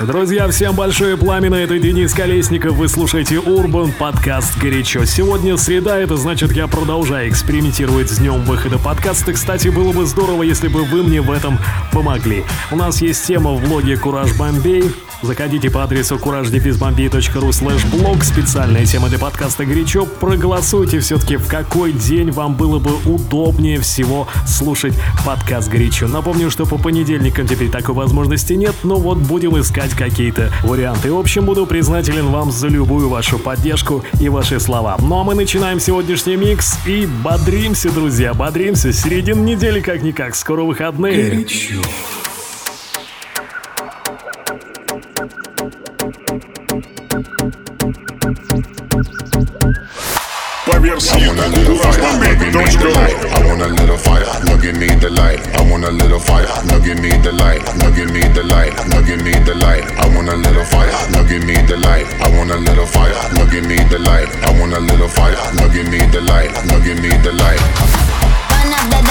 Друзья, всем большое пламя, это Денис Колесников, вы слушаете Urban Podcast Горячо. Сегодня среда, это значит, я продолжаю экспериментировать с днем выхода подкаста. Кстати, было бы здорово, если бы вы мне в этом помогли. У нас есть тема в блоге Kuraj-Bambey. Заходите по адресу kuraj-bambey.ru/блог. Специальная тема для подкаста «Горячо». Проголосуйте все-таки, в какой день вам было бы удобнее всего слушать подкаст «Горячо». Напомню, что по понедельникам теперь такой возможности нет, но вот будем искать какие-то варианты. В общем, буду признателен вам за любую вашу поддержку и ваши слова. Ну а мы начинаем сегодняшний микс и бодримся, друзья, бодримся. Середина недели как-никак, скоро выходные. «Горячо». I want a little fire, now give me the light. I want a little fire, now give me the light. Now give me the light, now give me the light. I want a little fire, now give me the light. I want a little fire, now give me the light. I want a little fire, now give me the light. Now give me the light. Burn up the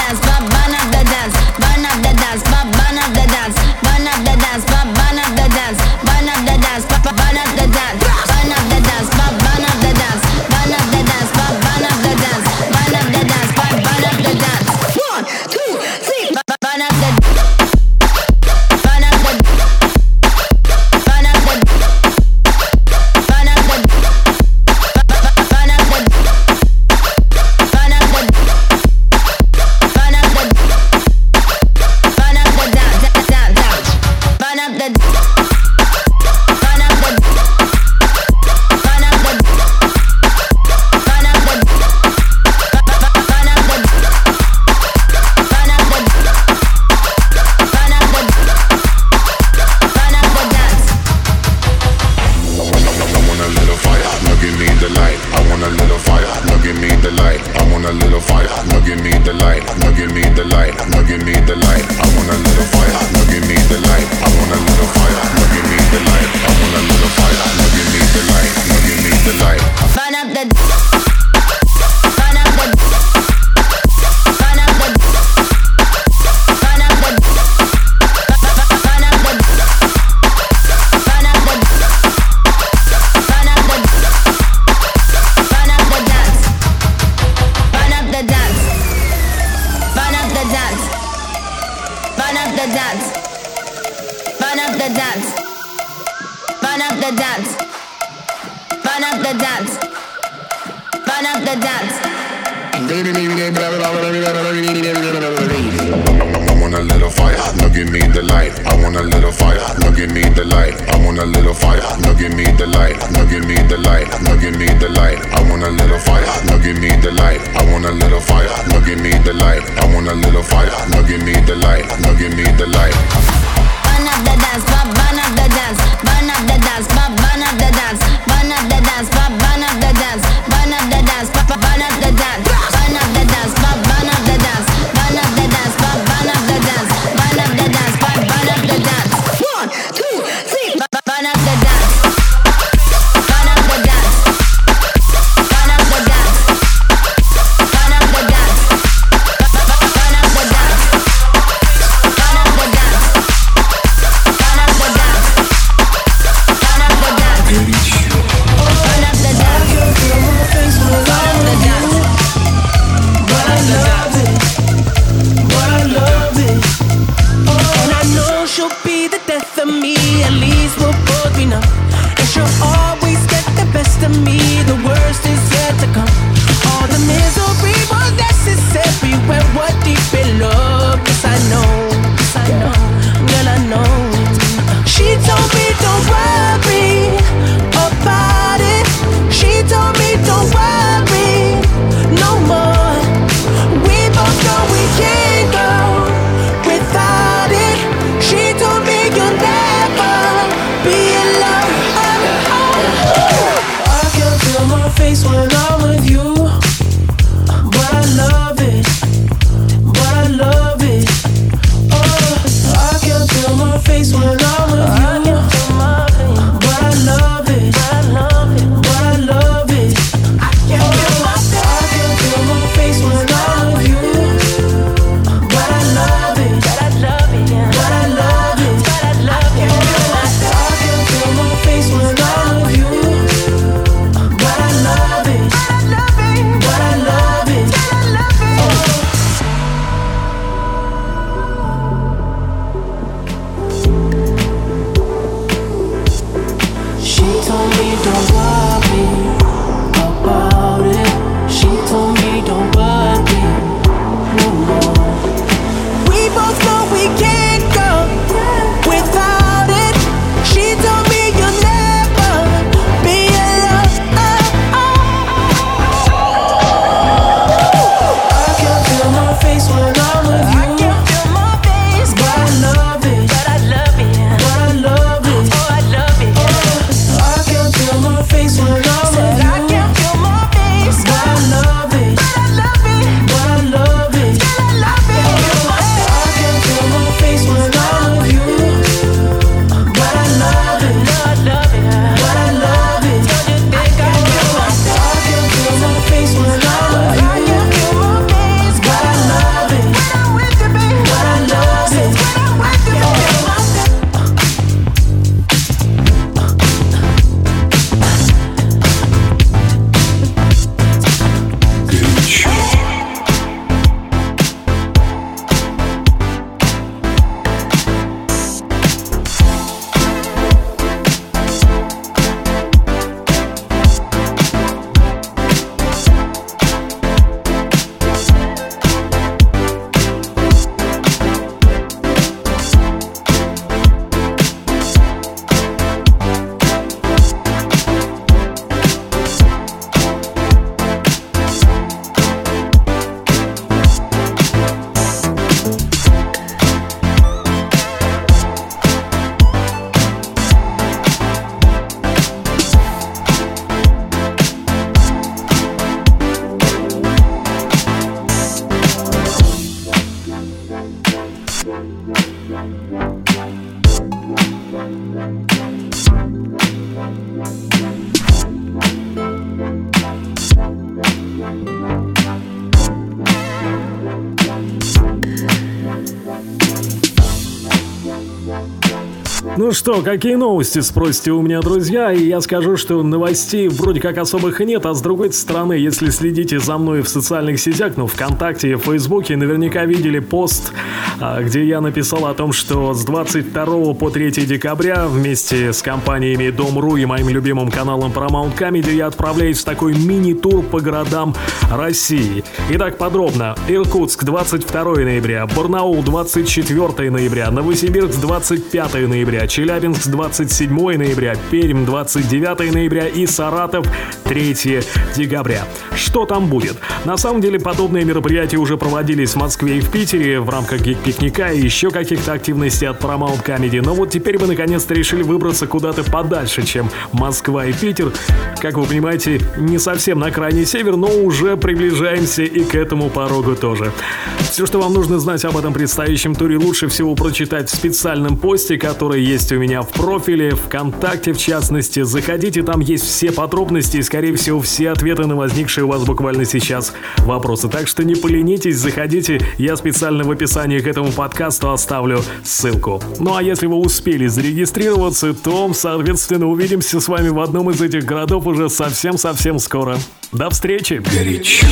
dance, burn up the dance, burn up the dance, burn up the dance, burn up the dance, burn up the dance, burn up the dance, burn up the dance, burn up the dance, burn up the dance, burn up the dance, burn up the dance. Горячо. Ну что, какие новости, спросите у меня, друзья, и я скажу, что новостей вроде как особых и нет, а с другой стороны, если следите за мной в социальных сетях, ну, ВКонтакте и в Фейсбуке, наверняка видели пост, где я написал о том, что с 22 по 3 декабря вместе с компаниями Дом.ру и моим любимым каналом Paramount Comedy я отправляюсь в такой мини-тур по городам России. Итак, подробно. Иркутск 22 ноября, Барнаул 24 ноября, Новосибирск 25 ноября, Челябинск 27 ноября, Пермь 29 ноября и Саратов 3 декабря. Что там будет? На самом деле, подобные мероприятия уже проводились в Москве и в Питере в рамках гиг-пикника и еще каких-то активностей от Paramount Comedy, но вот теперь мы наконец-то решили выбраться куда-то подальше, чем Москва и Питер. Как вы понимаете, не совсем на крайний север, но уже приближаемся и к этому порогу тоже. Все, что вам нужно знать об этом предстоящем туре, лучше всего прочитать в специальном посте, который есть у меня в профиле, ВКонтакте в частности. Заходите, там есть все подробности и, скорее всего, все ответы на возникшие у вас буквально сейчас вопросы. Так что не поленитесь, заходите, я специально в описании к этому подкасту оставлю ссылку. Ну а если вы успели зарегистрироваться, то, соответственно, увидимся с вами в одном из этих городов уже совсем-совсем скоро. До встречи! Горячо!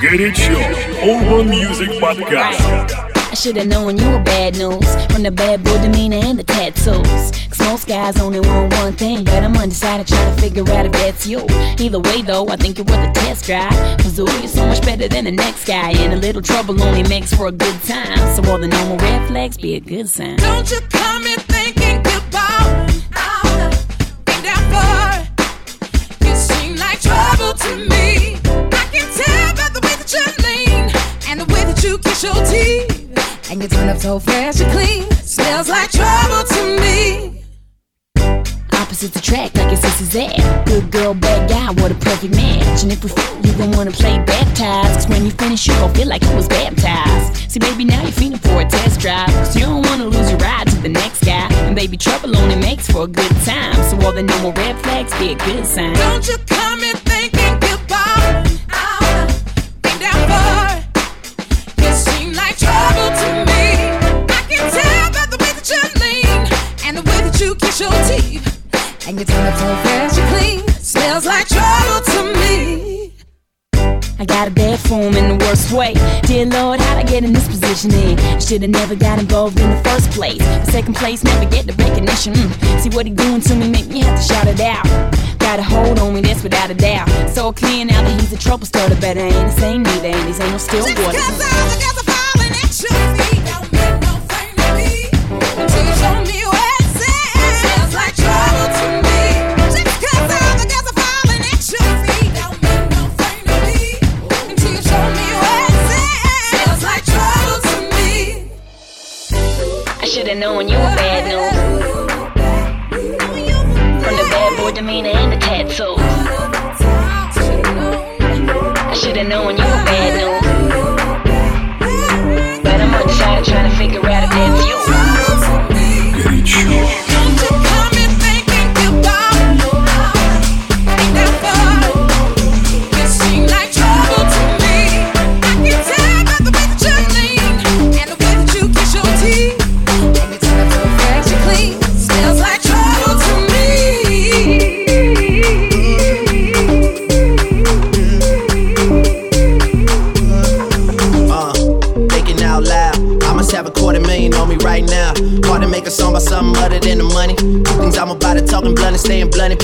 Горячо. Urban Music Podcast. I should have known you were bad news. From the bad boy demeanor and the tattoos. Cause most guys only want one thing. But I'm undecided trying to figure out if that's you. Either way though, I think you're worth a test drive. Cause ooh, you're so much better than the next guy. And a little trouble only makes for a good time. So all the normal red flags be a good sign. Don't you come in thinking goodbye. I'll be down for Should have never got involved in the first place. Second place, never get the recognition. See what he doing to me, make me have to shout it out. Got a hold on me, that's without a doubt. So clear now that he's a trouble starter, but I ain't the same neither, and these ain't no still water. Just 'cause all the girls are falling at your feet don't mean no thing to me. Until you show me what's in, sounds like trouble to me. Just 'cause all the girls are falling at your feet don't mean no thing to me. Until you show me what's in, sounds like trouble to me. Should've known you were bad news. From the bad boy demeanor and the tattoos. I should've known you were bad news. But I'm on the side trying to figure out if that's you. Горячо.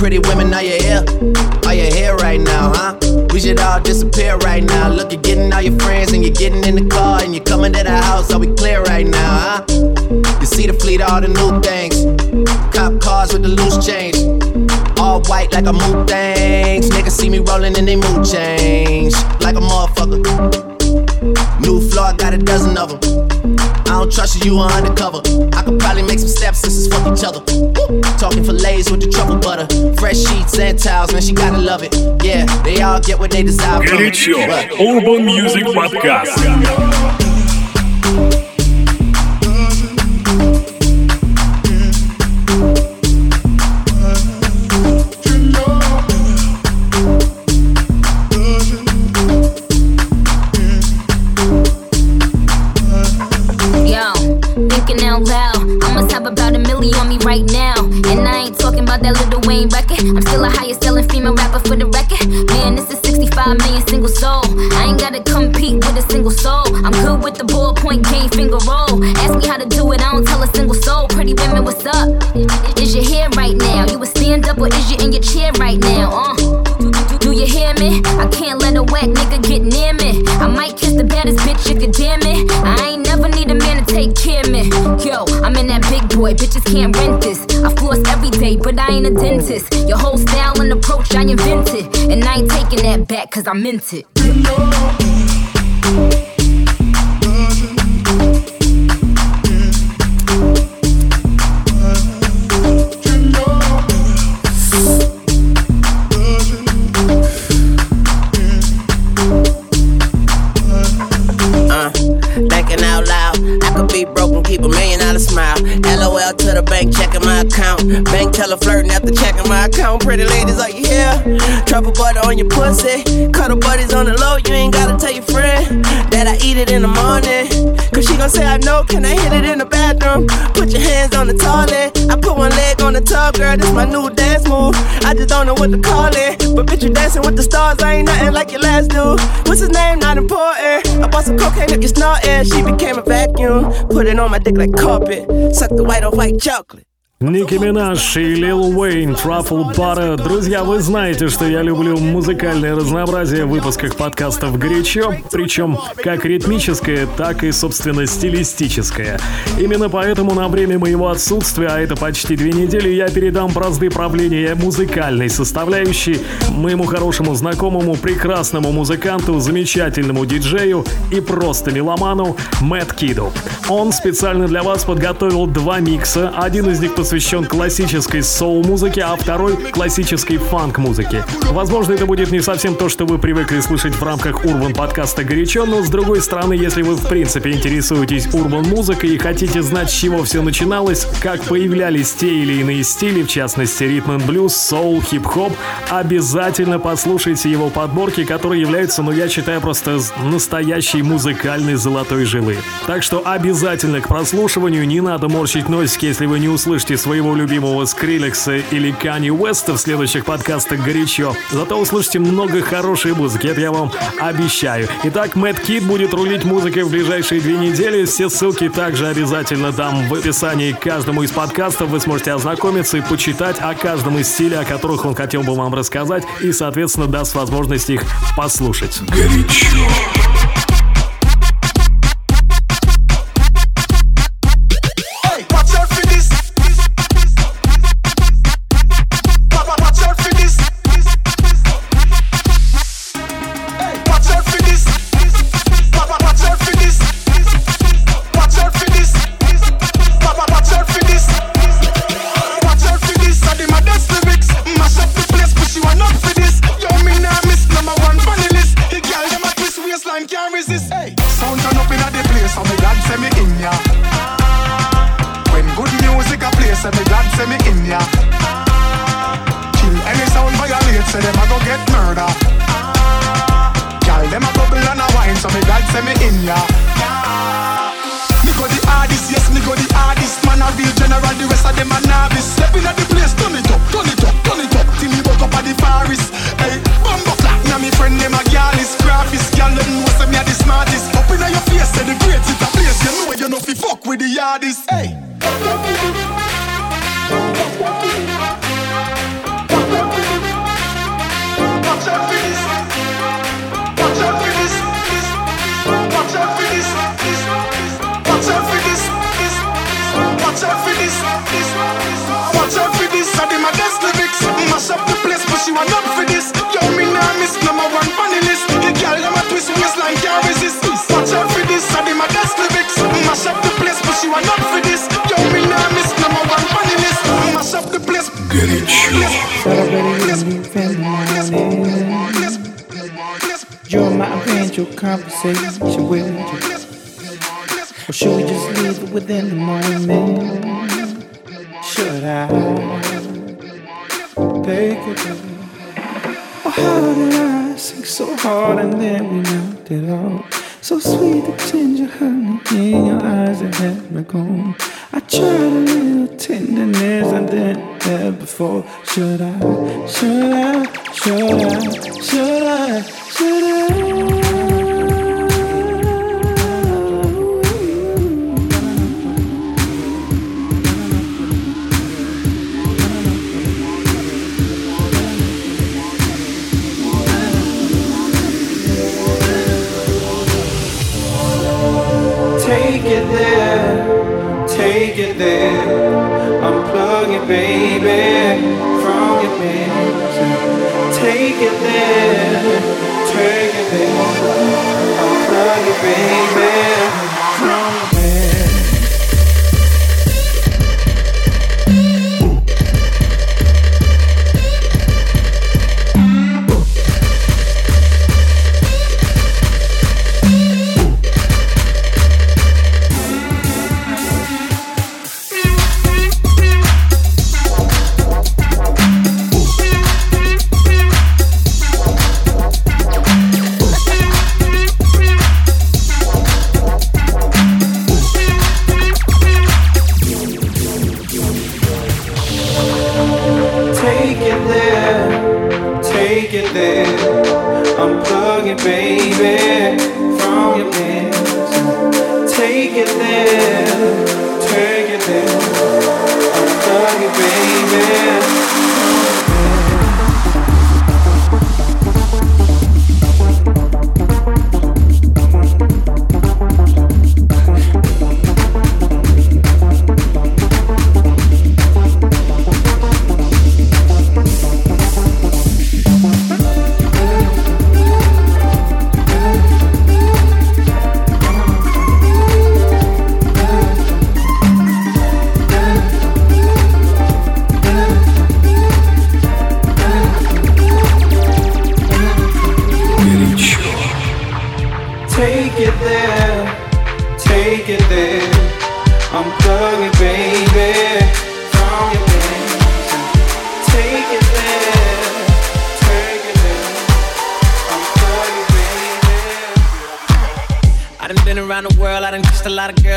Pretty women, are you here right now, huh? We should all disappear right now. Look, you're getting all your friends and you're getting in the car and you're coming to the house, are we clear right now, huh? You see the fleet, all the new things. Cop cars with the loose change. All white like a mood things. Niggas see me rolling and they mood change. Like a motherfucker. New floor, got a dozen of them. I don't trust you, you are undercover. I could probably make some steps, sisters fuck each other. Woo! Talking fillets with the truffle butter. Fresh sheets and towels, man, she gotta love it. Yeah, they all get what they desire. Горячо, Urban Music Podcast. I'm still a highest selling female rapper for the record. Man, this is 65 million single soul. I ain't gotta compete with a single soul. I'm good with the ballpoint game, finger roll. Ask me how to do it, I don't tell a single soul. Pretty women, what's up? Is your hair right now? You a stand up or is you in your chair right now? Do you hear me? I can't let a whack nigga get near me. I might kiss the baddest bitch, you could damn it. I ain't never need a man to take care of me. Yo, I'm in that big boy, bitches can't rent this. I floss every day, but I ain't a dentist. Your whole style and approach, I invented. And I ain't taking that back, cause I meant it. Thinking out loud, I could be broken, keep $1 million smile. LOL to the bank, checking my account. Bank teller flirting after checking my account. Pretty ladies, are you here? Trouble butter on your pussy. Cuddle buddies on the low, you ain't gotta tell your friend that I eat it in the morning. Cause she gon' say I know, can I hit it in the bathroom? Put your hands on the toilet. I put one leg on the tub, girl, this my new dance move. I just don't know what to call it. But bitch, you dancing with the stars, I ain't nothing like your last dude. What's his name? Not important. I bought some cocaine up your snort. She became a vacuum, put it on my dick like carpet. Suck the white on white chocolate. Ники Минаж и Лил Уэйн, Truffle Butter. Друзья, вы знаете, что я люблю музыкальное разнообразие в выпусках подкастов «Горячо», причем как ритмическое, так и, собственно, стилистическое. Именно поэтому на время моего отсутствия, а это почти 2 недели, я передам бразды правления музыкальной составляющей моему хорошему знакомому, прекрасному музыканту, замечательному диджею и просто меломану Мэт Киду. Он специально для вас подготовил 2 микса, один из них посвящен классической соул-музыке, а второй — классической фанк-музыке. Возможно, это будет не совсем то, что вы привыкли слышать в рамках Urban подкаста «Горячо», но, с другой стороны, если вы, в принципе, интересуетесь урбан-музыкой и хотите знать, с чего все начиналось, как появлялись те или иные стили, в частности, ритм-н-блюз, соул, хип-хоп, обязательно послушайте его подборки, которые являются, я считаю, просто настоящей музыкальной золотой жилы. Так что обязательно к прослушиванию, не надо морщить носики, если вы не услышите своего любимого Скрилекса или Кани Уэста в следующих подкастах «Горячо». Зато услышите много хорошей музыки, это я вам обещаю. Итак, Мэт Кид будет рулить музыкой в ближайшие 2 недели. Все ссылки также обязательно дам в описании к каждому из подкастов. Вы сможете ознакомиться и почитать о каждом из стилей, о которых он хотел бы вам рассказать, и, соответственно, даст возможность их послушать. «Горячо».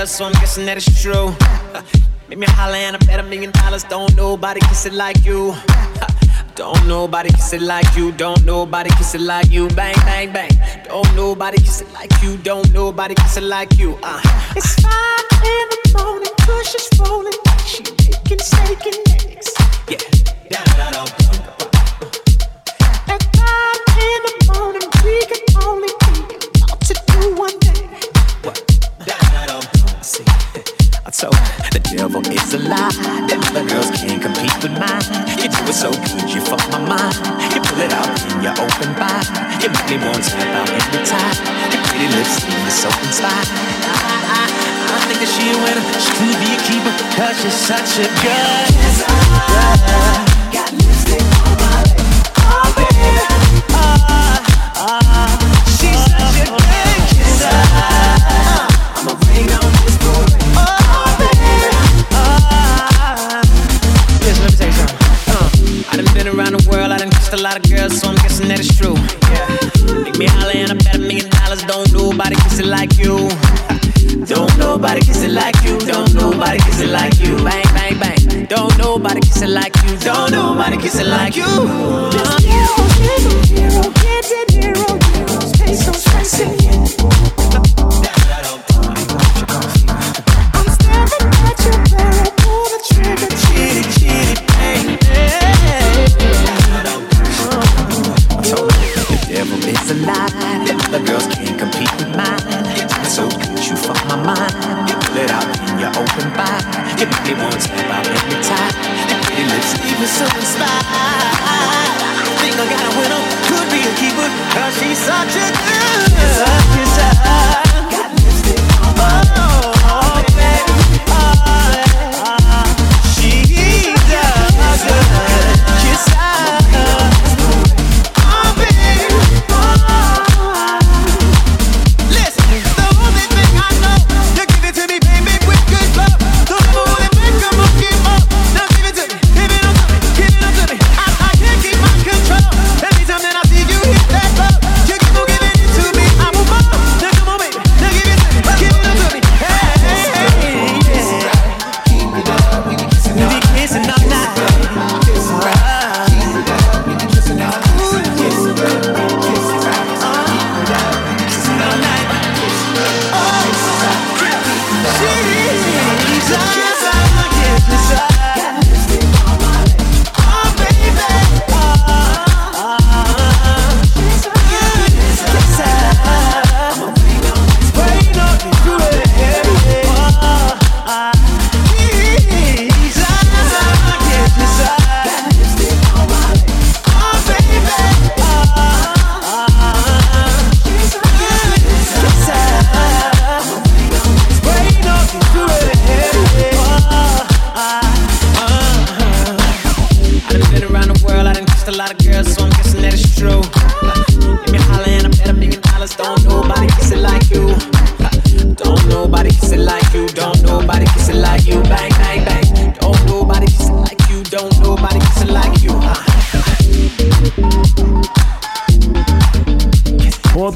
So I'm guessing that it's true. Make me holler and I bet $1 million. Don't nobody kiss it like you. Don't nobody kiss it like you. Don't nobody kiss it like you. Bang, bang, bang. Don't nobody kiss it like you. Don't nobody kiss it like you. It's 5 in the morning, cause she's rolling. She making, shaking eggs. Yeah. At 5 in the morning, we can only be allowed to do one thing. I told the devil is a lie. Them other girls can't compete with mine. You do it so good, you fuck my mind. You pull it out in your open bar. You make me want to tap out every time. Your pretty lips leave me so inspired. I think that she a winner. She could be a keeper, cause she's such a good got lipstick on my lips. Oh baby, she's such a good kisser. I'm a ring on this booty. Around the world, I done kissed a lot of girls, so I'm guessing that it's true. Yeah. Make me holler and I bet $1 million. Don't nobody kiss it like you. Don't nobody kiss it like you. Don't nobody kiss it like you. Bang, bang, bang. Don't nobody kiss it like you. Don't nobody kiss it like you. Just zero, zero, space, so spicy. The girls can't compete with mine. So good, you fuck my mind. You pull it out in your open bar. You make me want to tap out every time. Your pretty lips leave me so inspired. I think I got a winner. Could be a keeper, cause she's such a good kisser. Got lipstick on my nose. Oh baby, she's a good kisser.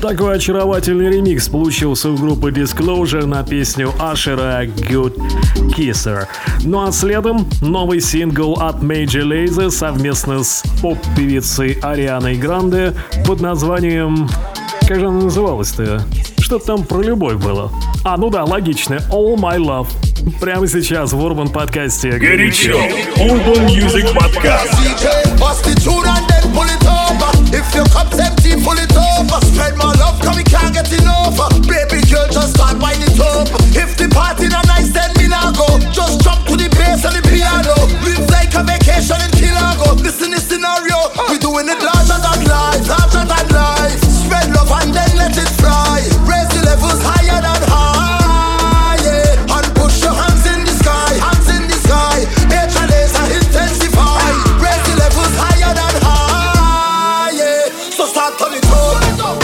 Такой очаровательный ремикс получился у группы Disclosure на песню Ашера «Good Kisser». Ну а следом новый сингл от Major Lazer совместно с поп-певицей Арианой Гранде под названием... Как же она называлась-то? что-то там про любовь было. А, ну да, логично. All My Love. Прямо сейчас в Urban подкасте Горячо. Urban Music Podcast. Spread love and then let it fly. Raise the levels higher than high, yeah. And push your hands in the sky, nature laser intensify. Raise the levels higher than high, yeah. So start turn it up.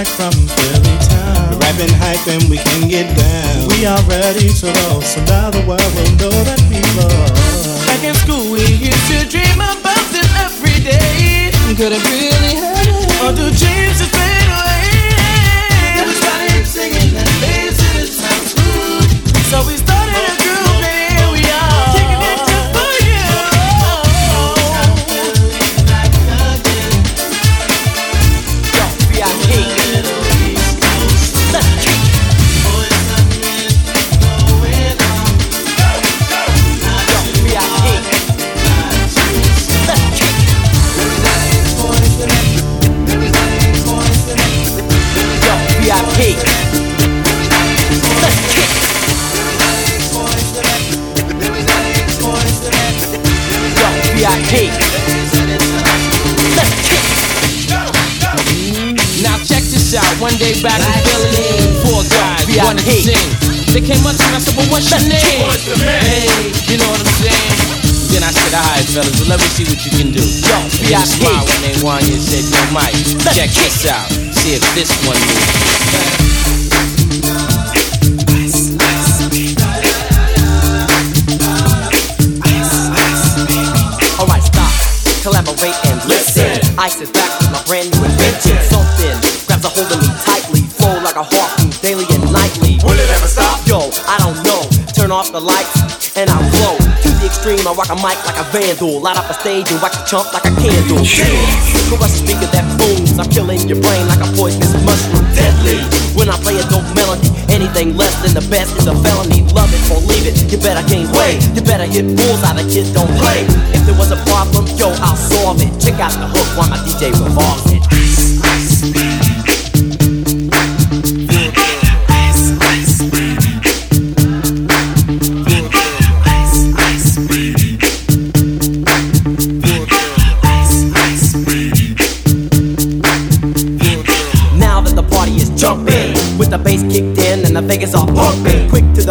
back from Philly town. We're rapping hype and we can get down. We are ready to roll, so now the world will know that we love. Back in school we used to dream about it every day. Could have really had it, or do dreams just fade away? Everybody singing that bass and it sounds cool. So we started a group and here we are, taking it just for you. Don't be our king. Let's keep boys and men going on. Don't be our king. Let's keep everybody's boys and men. Everybody's boys and men. Don't be our king. Hey, let's kick. Now check this out. One day back in Philly, four guys wanted to sing. They came up to me, I said, well, what's your name? Hey, you know what I'm saying? Then I said, all right, fellas, well, let me see what you can do. They smiled when they won you and said, yo, Mike, check this out. See if this one moves. Collaborate and listen. Ice is back with my brand new invention. So thin, grabs a hold of me tightly. Flow like a harpoon daily and nightly. Will it ever stop? Yo, I don't know. Turn off the lights and I'll blow. To the extreme, I rock a mic like a vandal. Light up a stage and wax a chump like a candle. Kuraj speaker that booms. I'm killing your brain like a poisonous mushroom. Deadly. When I play a dope melody, anything less than the best is a felony. Love it or leave it, you better gain weight. You better hit bulls out, the kid don't play. If there was a problem, yo, I'll solve it. Check out the hook while my DJ revolves it. Ice, ice, now that the party is jumping, with the bass kicked in and the Vegas are pumping. Quick to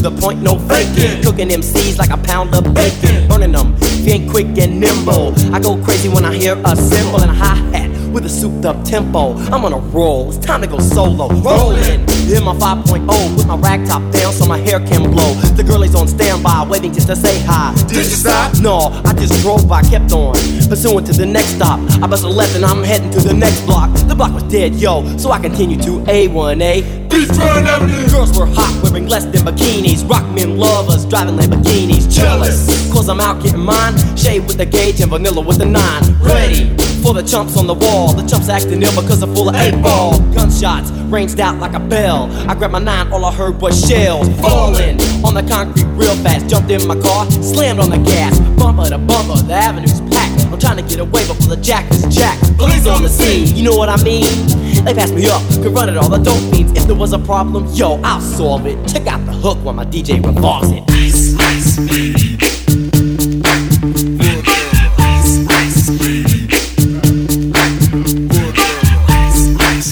the point, no faking. Cooking MCs like a pound of bacon. Burning them, being quick and nimble. I go crazy when I hear a cymbal and a hi-hat with a souped up tempo. I'm on a roll, it's time to go solo. Rolling in my 5.0 with my rag top down so my hair can blow. The girl is on standby waiting just to say hi. Did you stop? No, I just drove by, kept on pursuing to the next stop. I bust a left and I'm heading to the next block. The block was dead, yo, so I continued to A1A. Beachfront Avenue. Girls were hot, wearing less than bikinis. Rock men love us, driving Lamborghinis. Jealous, cause I'm out getting mine. Shade with the gauge and vanilla with the 9. Ready for the chumps on the wall. The chumps acting ill because I'm full of 8-ball. Gunshots ranged out like a bell. I grabbed my 9, all I heard was shells falling on the concrete real fast. Jumped in my car, slammed on the gas. Bumper to bumper, the avenue's packed. I'm trying to get away before the jack is jacked. Police on the scene, you know what I mean? They passed me up, could run it all, I don't mean. If there was a problem, yo, I'll solve it. Check out the hook while my DJ revolves it. Ice, ice, baby.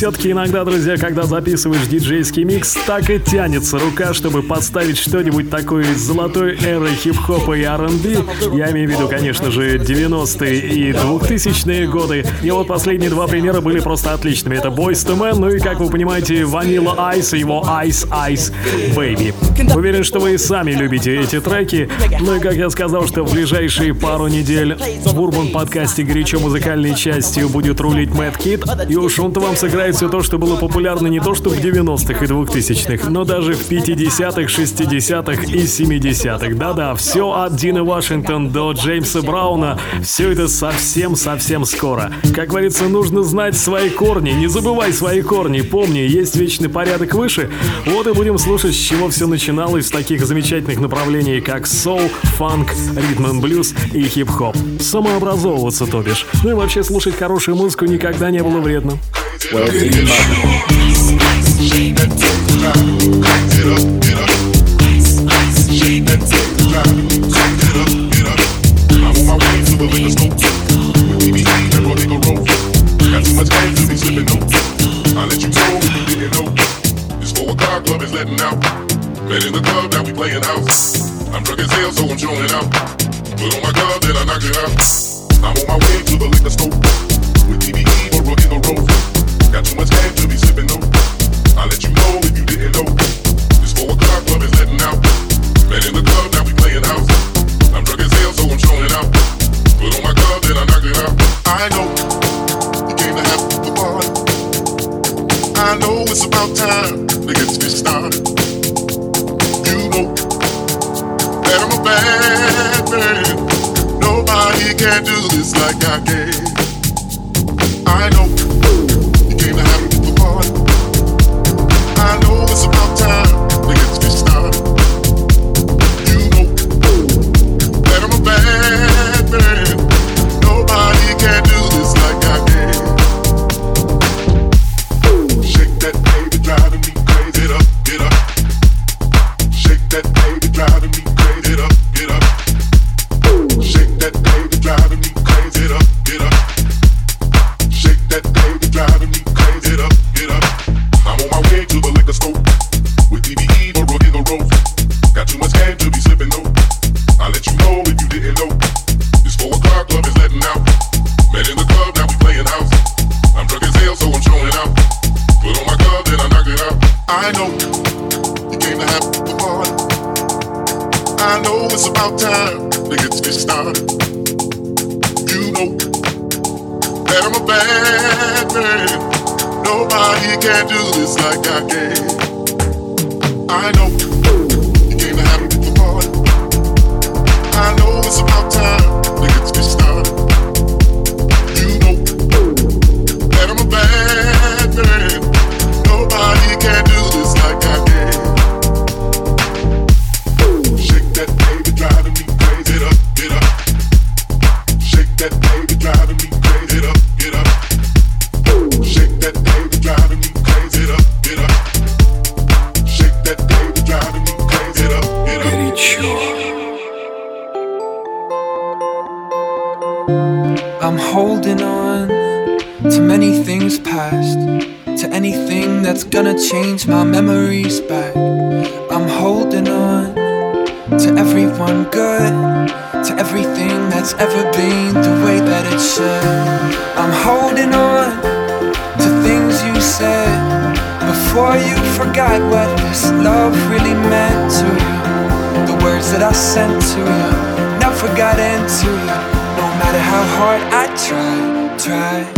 Все-таки иногда, друзья, когда записываешь диджейский микс, так и тянется рука, чтобы подставить что-нибудь такое из золотой эры хип-хопа и R&B. Я имею в виду, конечно же, 90-е и 2000-е годы. И вот последние два примера были просто отличными. Это Boyz II Men, ну и, как вы понимаете, Vanilla Ice и его Ice Ice Baby. Уверен, что вы и сами любите эти треки. Ну и, как я сказал, что в ближайшие пару недель в Урбан-подкасте горячо музыкальной частью будет рулить Мэт Кид. И уж он-то вам сыграет все то, что было популярно не то что в 90-х и 2000-х, но даже в 50-х, 60-х и 70-х. Да-да, все от Дина Вашингтона до Джеймса Брауна. Все это совсем-совсем скоро. Как говорится, нужно знать свои корни. Не забывай свои корни. Помни, есть вечный порядок выше. Вот и будем слушать, с чего все начиналось в таких замечательных направлениях, как соул, фанк, ритм энд блюз и хип-хоп. Самообразовываться, то бишь. Ну и вообще слушать хорошую музыку никогда не было вредно. Well, get it up, shake that thing up, get up, shake that thing up, get up. I'm on my way to the liquor store with BB and Rodrigo Road. Got too much gas to be slipping though. I'll let you know if you didn't know. This 4 o'clock club is letting out. Met in the club, now we playing out. I'm drunk as hell, so I'm chilling out. Put on my glove, then I knock it out. I'm on my way to the liquor store with BB or Rodrigo Road. Got too much time to be serious. man. Nobody can do this like I can. I know you came to have me for one. I know it's about time to get this started. You know that I'm a bad man. Nobody can do this like I can. Shake that baby, driving me crazy. Get up, shake that baby, driving me crazy. Get up, shake that baby, driving me crazy. Get up, shake that baby, driving me crazy. Get up. I'm on my way to the liquor store with DBE or Rocky the Road. Got too much game to be slipping though. I'll let you know if you didn't know. It's 4 o'clock, club is letting out. Met in the club, now we playing house. I'm drunk as hell, so I'm showing out. Put on my glove, then I knock it out. I know you came to have the party. I know it's about time to get started. You know that I'm a bad man. Nobody can do this like I can. I know you came to have the party. I know it's about time to get started. You know that I'm a bad man. Nobody can do this like I can. Shake that baby, driving me crazy. Get up, shake that baby, driving me crazy. Get up, shake that baby, driving me crazy. Get up, shake that baby, driving me crazy. Get up. Горячо. I'm holding on to many things past. To anything that's gonna change my memories back. I'm holding on to everyone good. To everything that's ever been the way that it should. I'm holding on to things you said before you forgot what this love really meant to you. The words that I sent to you never got into you. No matter how hard I try.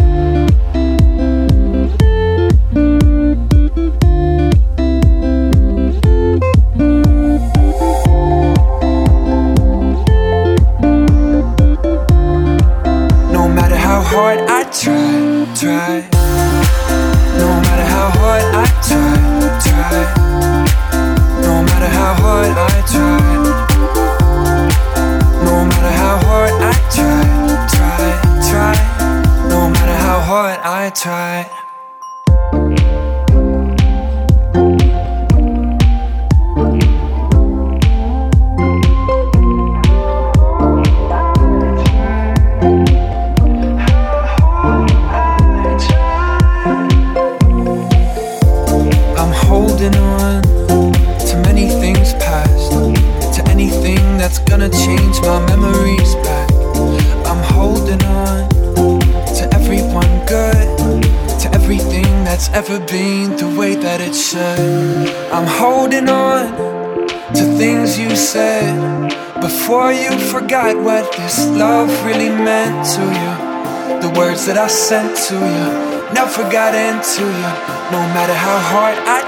That I sent to you, never got into you, no matter how hard I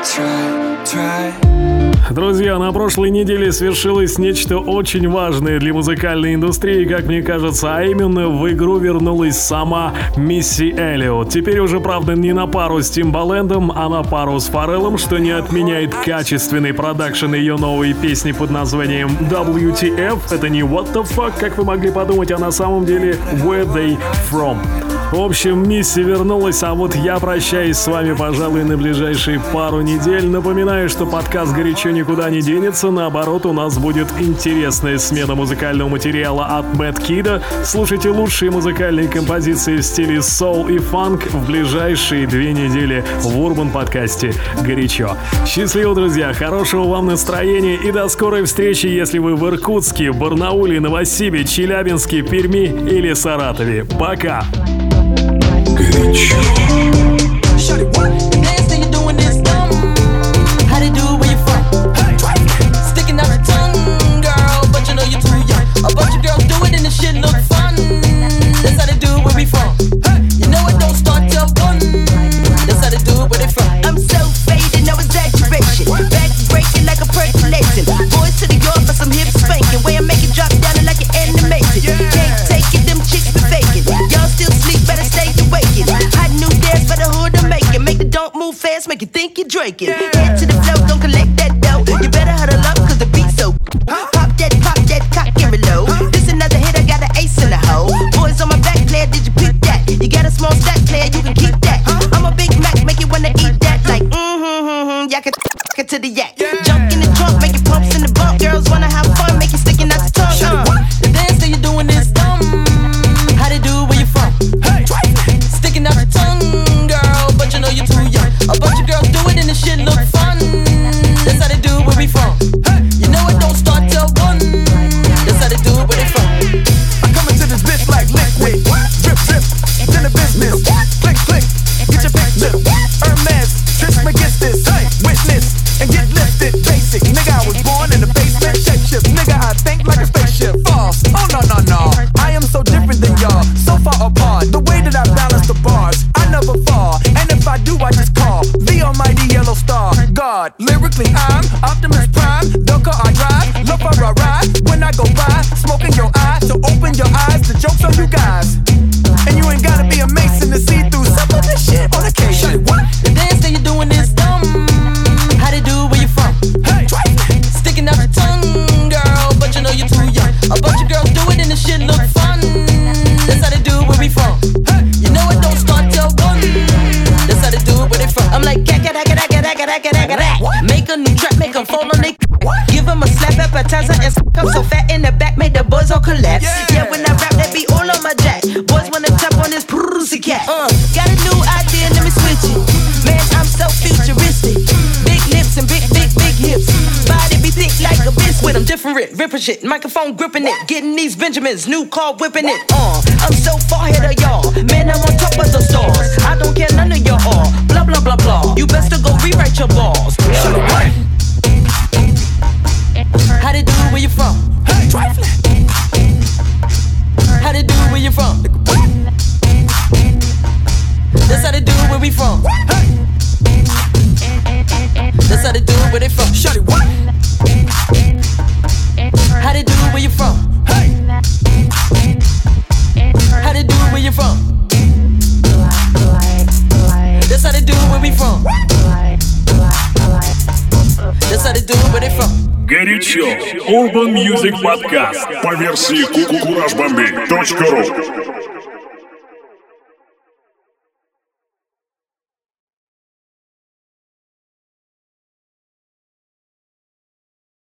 try. Друзья, на прошлой неделе свершилось нечто очень важное для музыкальной индустрии, как мне кажется, а именно в игру вернулась сама Мисси Элиот. Теперь уже, правда, не на пару с Тимбалэндом, а на пару с Фарреллом, что не отменяет качественный продакшн ее новой песни под названием WTF. Это не What the fuck, как вы могли подумать, а на самом деле Where They From. В общем, Мисси вернулась, а вот я прощаюсь с вами, пожалуй, на ближайшие пару недель. Напоминаю, что подкаст «Горячо» никуда не денется. Наоборот, у нас будет интересная смена музыкального материала от Мэт Кида. Слушайте лучшие музыкальные композиции в стиле соул и фанк в ближайшие 2 недели в Урбан-подкасте «Горячо». Счастливо, друзья, хорошего вам настроения и до скорой встречи, если вы в Иркутске, Барнауле, Новосибе, Челябинске, Перми или Саратове. Пока! Горячо. Boys to the yard for some hip spanking. Way I make it drop down and like an breaking. Head to the flow, don't collect that dough. You better huddle up, cause the beat's so pop that, cock and reload. This another hit, I got an ace in the hole. Boys on my back, player, did you pick that? You got a small stack, player, you can keep that. I'm a Big Mac, make you wanna eat that. Like, yak it to the yak. Jump in the trunk, make it pumps in the bump. Girls wanna have fun, make it sticking out the tongue. The dance that you're doing is dumb. How they do where you from? Sticking out the tongue, girl, but you know you're too young. A bunch of girls do it and the shit look fun. That's how they do where we from. You know it don't start till one. That's how they do where they from. I come into this bitch like liquid. Drip, drip, in the business. Click, click, get your picture. Hermes, Trish McGinnis, witness, and get lifted. Basic, nigga, I was born in the basement. Shapeshift, nigga, I think like a spaceship. False, oh no, no, no. I am so different than y'all, so far apart. The way that I balance the bars, I never fall. And if I do, I just call the almighty yellow star. God, lyrically, I'm Optimus Prime. Don't call I drive, look for a ride. When I go by, smoke in your eye. So open your eyes, the joke's on you guys. And you ain't gotta be a mason to see through some of this shit on occasion. The dance that you're doing is dumb. How they do where you from? Sticking out your tongue, girl, but you know you're too young. A bunch of girls do it and the shit look fun. That's how they do where we from. You know it don't start till one. That's how they do where they from. I'm like, make a new track, make them fall on they. Give them a slap, appetizer and come so fat in the back, make the boys all collapse. Yeah, when I rap, that be all on my jack. Boys wanna tap on this pussy cat. Got a new idea, let me switch it. Man, I'm so futuristic. Big lips and big, big, big hips. Body be thick like a biscuit. I'm different, ripping shit. Microphone gripping it. Getting these Benjamins, new car whipping it. I'm so far ahead of y'all. Man, I'm on top of the stars. I don't care none of y'all. Blah, blah, blah, blah. You best to go rewrite your balls. Shut up, what? How they do where you from? Hey, trifling. How they do where you from? That's how they do where we from. Hey. That's how they do where they from. Shorty, what? How they do where you from? Hey. How they do where you from? That's how they do where we from. That's how they do where they from. Горячо. Urban Music Podcast по версии Kuraj-Bambey.ru.